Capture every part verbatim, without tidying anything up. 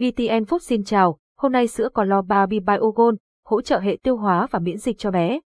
giê tê en Foods xin chào, hôm nay sữa ColosBaby Bio Gold hỗ trợ hệ tiêu hóa và miễn dịch cho bé.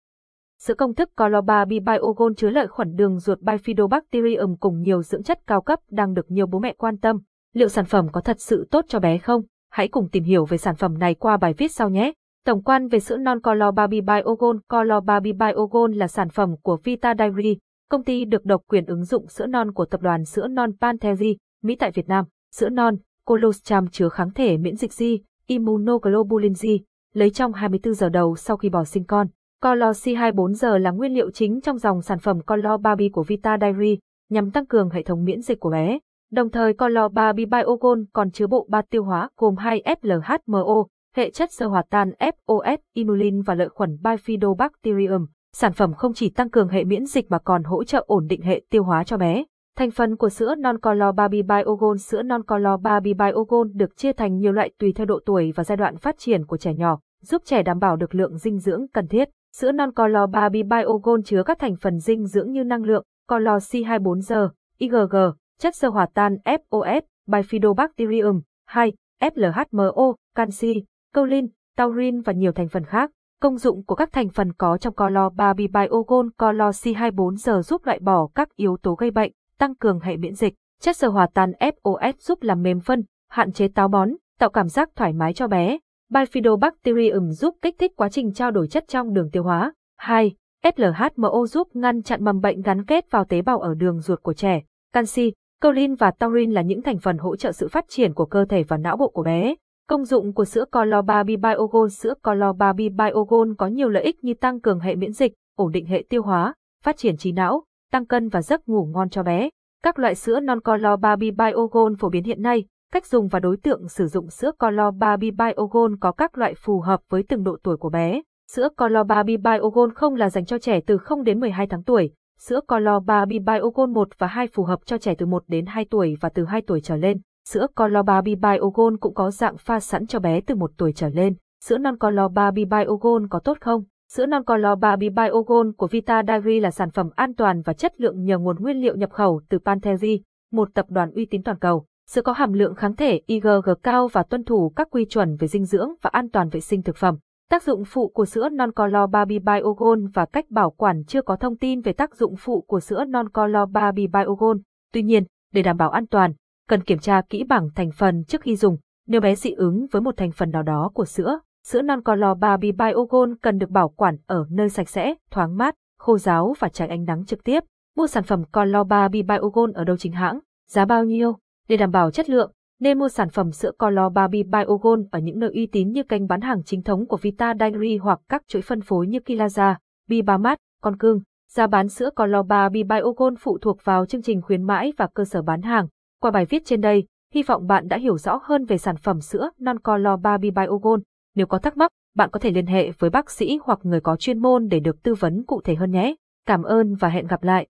Sữa công thức ColosBaby Bio Gold chứa lợi khuẩn đường ruột Bifidobacterium cùng nhiều dưỡng chất cao cấp đang được nhiều bố mẹ quan tâm. Liệu sản phẩm có thật sự tốt cho bé không? Hãy cùng tìm hiểu về sản phẩm này qua bài viết sau nhé. Tổng quan về sữa non ColosBaby Bio Gold. ColosBaby Bio Gold là sản phẩm của Vita Dairy, công ty được độc quyền ứng dụng sữa non của tập đoàn sữa non Pantheri, Mỹ tại Việt Nam. Sữa non Colostrum chứa kháng thể miễn dịch G, immunoglobulin G, lấy trong hai mươi tư giờ đầu sau khi bò sinh con. Colostrum hai mươi tư giờ là nguyên liệu chính trong dòng sản phẩm ColosBaby của Vita Dairy, nhằm tăng cường hệ thống miễn dịch của bé. Đồng thời ColosBaby Bio Gold còn chứa bộ ba tiêu hóa gồm hai ép lờ hát em o, hệ chất sơ hòa tan ép o ét, inulin và lợi khuẩn Bifidobacterium. Sản phẩm không chỉ tăng cường hệ miễn dịch mà còn hỗ trợ ổn định hệ tiêu hóa cho bé. Thành phần của sữa non ColosBaby Bio Gold. Sữa non ColosBaby Bio Gold được chia thành nhiều loại tùy theo độ tuổi và giai đoạn phát triển của trẻ nhỏ, giúp trẻ đảm bảo được lượng dinh dưỡng cần thiết. Sữa non ColosBaby Bio Gold chứa các thành phần dinh dưỡng như năng lượng, Colostrum hai mươi tư giờ, i giê giê, chất xơ hòa tan ép o ét, Bifidobacterium, hai, ép lờ hát em o, canxi, choline, taurin và nhiều thành phần khác. Công dụng của các thành phần có trong ColosBaby Bio Gold. Colostrum hai mươi tư giờ giúp loại bỏ các yếu tố gây bệnh, tăng cường hệ miễn dịch. Chất xơ hòa tan ép o ét giúp làm mềm phân, hạn chế táo bón, tạo cảm giác thoải mái cho bé. Bifidobacterium giúp kích thích quá trình trao đổi chất trong đường tiêu hóa. hai. ép lờ hát em o giúp ngăn chặn mầm bệnh gắn kết vào tế bào ở đường ruột của trẻ. Canxi, choline và taurin là những thành phần hỗ trợ sự phát triển của cơ thể và não bộ của bé. Công dụng của sữa ColosBaby Bio Gold. Sữa ColosBaby Bio Gold có nhiều lợi ích như tăng cường hệ miễn dịch, ổn định hệ tiêu hóa, phát triển trí não, tăng cân và giấc ngủ ngon cho bé. Các loại sữa non ColosBaby Bio Gold phổ biến hiện nay, cách dùng và đối tượng sử dụng. Sữa ColosBaby Bio Gold có các loại phù hợp với từng độ tuổi của bé. Sữa ColosBaby Bio Gold không là dành cho trẻ từ không đến mười hai tháng tuổi. Sữa ColosBaby Bio Gold một và hai phù hợp cho trẻ từ một đến hai tuổi và từ hai tuổi trở lên. Sữa ColosBaby Bio Gold cũng có dạng pha sẵn cho bé từ một tuổi trở lên. Sữa non ColosBaby Bio Gold có tốt không? Sữa non ColosBaby Bio Gold của Vita Dairy là sản phẩm an toàn và chất lượng nhờ nguồn nguyên liệu nhập khẩu từ Pantheri, một tập đoàn uy tín toàn cầu. Sữa có hàm lượng kháng thể i giê giê cao và tuân thủ các quy chuẩn về dinh dưỡng và an toàn vệ sinh thực phẩm. Tác dụng phụ của sữa non ColosBaby Bio Gold và cách bảo quản. Chưa có thông tin về tác dụng phụ của sữa non ColosBaby Bio Gold. Tuy nhiên, để đảm bảo an toàn, cần kiểm tra kỹ bảng thành phần trước khi dùng nếu bé dị ứng với một thành phần nào đó của sữa. Sữa non ColosBaby Bio Gold cần được bảo quản ở nơi sạch sẽ, thoáng mát, khô ráo và tránh ánh nắng trực tiếp. Mua sản phẩm ColosBaby Bio Gold ở đâu, chính hãng, giá bao nhiêu? Để đảm bảo chất lượng, nên mua sản phẩm sữa ColosBaby Bio Gold ở những nơi uy tín như kênh bán hàng chính thống của Vita Dairy hoặc các chuỗi phân phối như Kilaza, BibaMart, Con Cưng. Giá bán sữa ColosBaby Bio Gold phụ thuộc vào chương trình khuyến mãi và cơ sở bán hàng. Qua bài viết trên đây, hy vọng bạn đã hiểu rõ hơn về sản phẩm sữa non ColosBaby Bio Gold. Nếu có thắc mắc, bạn có thể liên hệ với bác sĩ hoặc người có chuyên môn để được tư vấn cụ thể hơn nhé. Cảm ơn và hẹn gặp lại.